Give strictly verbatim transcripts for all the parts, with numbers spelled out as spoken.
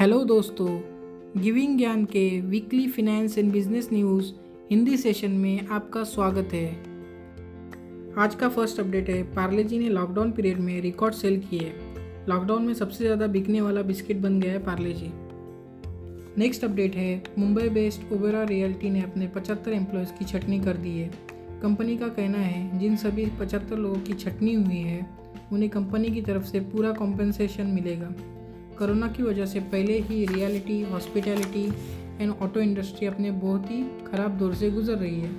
Hello दोस्तों, giving Gyan के weekly finance and business news Hindi session में आपका स्वागत है। आज का फर्स्ट अपडेट है, पार्ले जी ने लॉकडाउन पीरियड में रिकॉर्ड सेल किए। लॉकडाउन में सबसे ज़्यादा बिकने वाला बिस्किट बन गया है पार्ले जी। नेक्स्ट अपडेट है, मुंबई बेस्ड ओबेरॉय रियल्टी ने अपने पचहत्तर एम्प्लॉयज़ की छटनी कर दी है। कंपनी का कहना है जिन सभी पचहत्तर लोगों की छटनी हुई है उन्हें कंपनी की तरफ से पूरा कॉम्पेंसेशन मिलेगा। कोरोना की वजह से पहले ही reality, hospitality and auto industry अपने बहुत ही खराब दौर से गुजर रही है।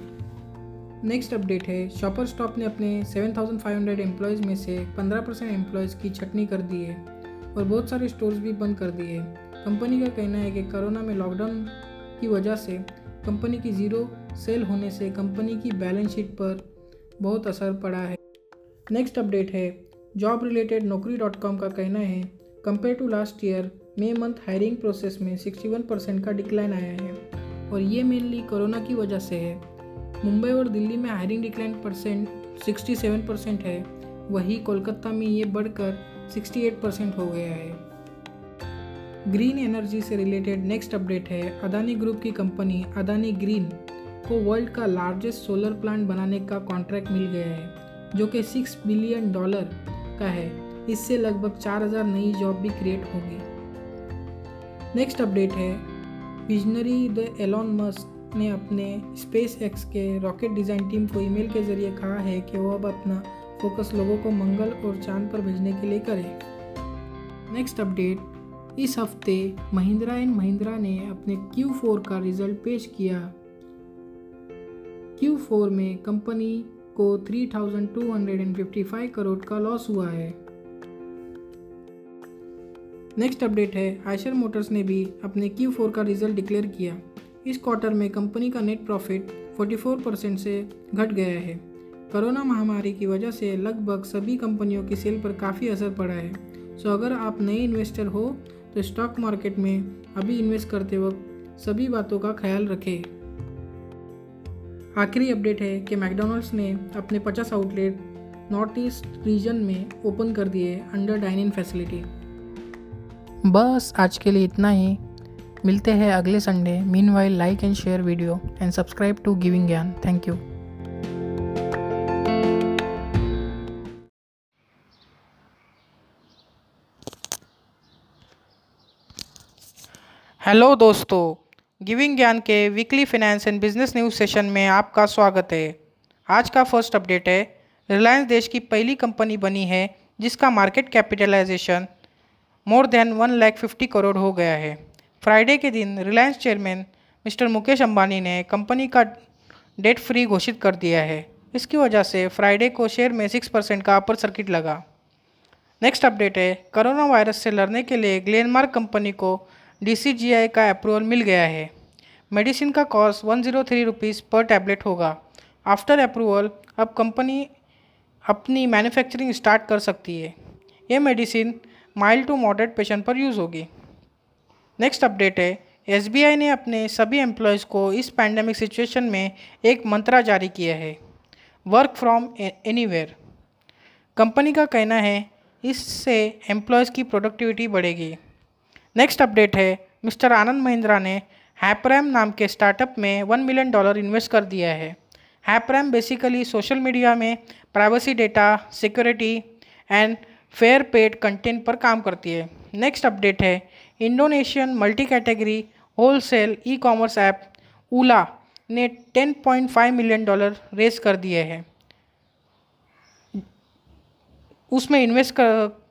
नेक्स्ट अपडेट है, शॉपर स्टॉप ने अपने सात हज़ार पाँच सौ एम्प्लॉयज़ में से पंद्रह परसेंट एम्प्लॉयज़ की छटनी कर दी है और बहुत सारे स्टोर्स भी बंद कर दिए हैं। कंपनी का कहना है कि कोरोना में लॉकडाउन की वजह से कंपनी की ज़ीरो सेल होने से कंपनी की बैलेंस शीट पर बहुत असर पड़ा है। नेक्स्ट अपडेट है, job related Naukri dot com का कहना है compare to last year May month hiring process में इकसठ परसेंट का डिक्लाइन आया है और ये मेनली कोरोना की वजह से है। मुंबई और दिल्ली में हायरिंग डिक्लाइन परसेंट सड़सठ परसेंट है, वहीं कोलकाता में ये बढ़कर अड़सठ परसेंट हो गया है। ग्रीन एनर्जी से रिलेटेड नेक्स्ट अपडेट है, अदानी ग्रुप की कंपनी अदानी ग्रीन को वर्ल्ड का लार्जेस्ट सोलर प्लांट बनाने का कॉन्ट्रैक्ट मिल गया है जो कि सिक्स बिलियन डॉलर का है। इससे लगभग चार हज़ार नई जॉब भी क्रिएट होगी। नेक्स्ट अपडेट है, विजनरी द एलॉन मस्क ने अपने स्पेस एक्स के रॉकेट डिज़ाइन टीम को ईमेल के जरिए कहा है कि वो अब अपना फोकस लोगों को मंगल और चांद पर भेजने के लिए करे। नेक्स्ट अपडेट, इस हफ्ते महिंद्रा एंड महिंद्रा ने अपने क्यू फोर का रिजल्ट पेश किया। क्यू फोर में कंपनी को तीन हज़ार दो सौ पचपन करोड़ का लॉस हुआ है। नेक्स्ट अपडेट है, आशर मोटर्स ने भी अपने क्यू फोर का रिजल्ट डिक्लेयर किया। इस क्वार्टर में कंपनी का नेट प्रॉफिट चौवालीस परसेंट से घट गया है। कोरोना महामारी की वजह से लगभग सभी कंपनियों की सेल पर काफ़ी असर पड़ा है। सो अगर आप नए इन्वेस्टर हो तो स्टॉक मार्केट में अभी इन्वेस्ट करते वक्त सभी बातों का ख्याल रखें। आखिरी अपडेट है कि मैकडोनल्ड्स ने अपने पचास आउटलेट नॉर्थ ईस्ट रीजन में ओपन कर दिए अंडर डाइन इन फैसिलिटी। बस आज के लिए इतना ही, मिलते हैं अगले Sunday. Meanwhile like and share video and subscribe to giving Gyan. Thank you. Hello दोस्तों, गिविंग ज्ञान के weekly finance and business news session में आपका स्वागत है। आज का फर्स्ट अपडेट है, रिलायंस देश की पहली कंपनी बनी है जिसका market capitalisation more than one lakh fifty crore हो गया है। फ्राइडे के दिन रिलायंस चेयरमैन मिस्टर मुकेश अंबानी ने कंपनी का डेट फ्री घोषित कर दिया है। इसकी वजह से फ्राइडे को शेयर में सिक्स परसेंट का अपर सर्किट लगा। नेक्स्ट अपडेट है, कोरोना वायरस से लड़ने के लिए ग्लेनमार्क कंपनी को डी सी जी आई का अप्रूवल मिल गया है। मेडिसिन का कॉस्ट एक सौ तीन रुपीस पर टैबलेट होगा। आफ्टर अप्रूवल अब कंपनी अपनी मैन्युफैक्चरिंग स्टार्ट कर सकती है। यह medicine mild to moderate patient पर यूज़ होगी। नेक्स्ट अपडेट है, एस बी आई ने अपने सभी एम्प्लॉयज़ को इस पैंडेमिक सिचुएशन में एक मंत्रा जारी किया है, वर्क फ्रॉम एनीवेयर। कंपनी का कहना है इससे एम्प्लॉयज़ की प्रोडक्टिविटी बढ़ेगी। नेक्स्ट अपडेट है, मिस्टर आनंद महिंद्रा ने हैप रैम नाम के स्टार्टअप में वन मिलियन डॉलर इन्वेस्ट कर दिया है। Hapramp basically social media में privacy data, security and fair paid content पर काम करती है। नेक्स्ट अपडेट है, Indonesian multi category wholesale e commerce app Ula ने दस पॉइंट पाँच मिलियन डॉलर रेस कर दिए हैं, उसमें इन्वेस्ट कर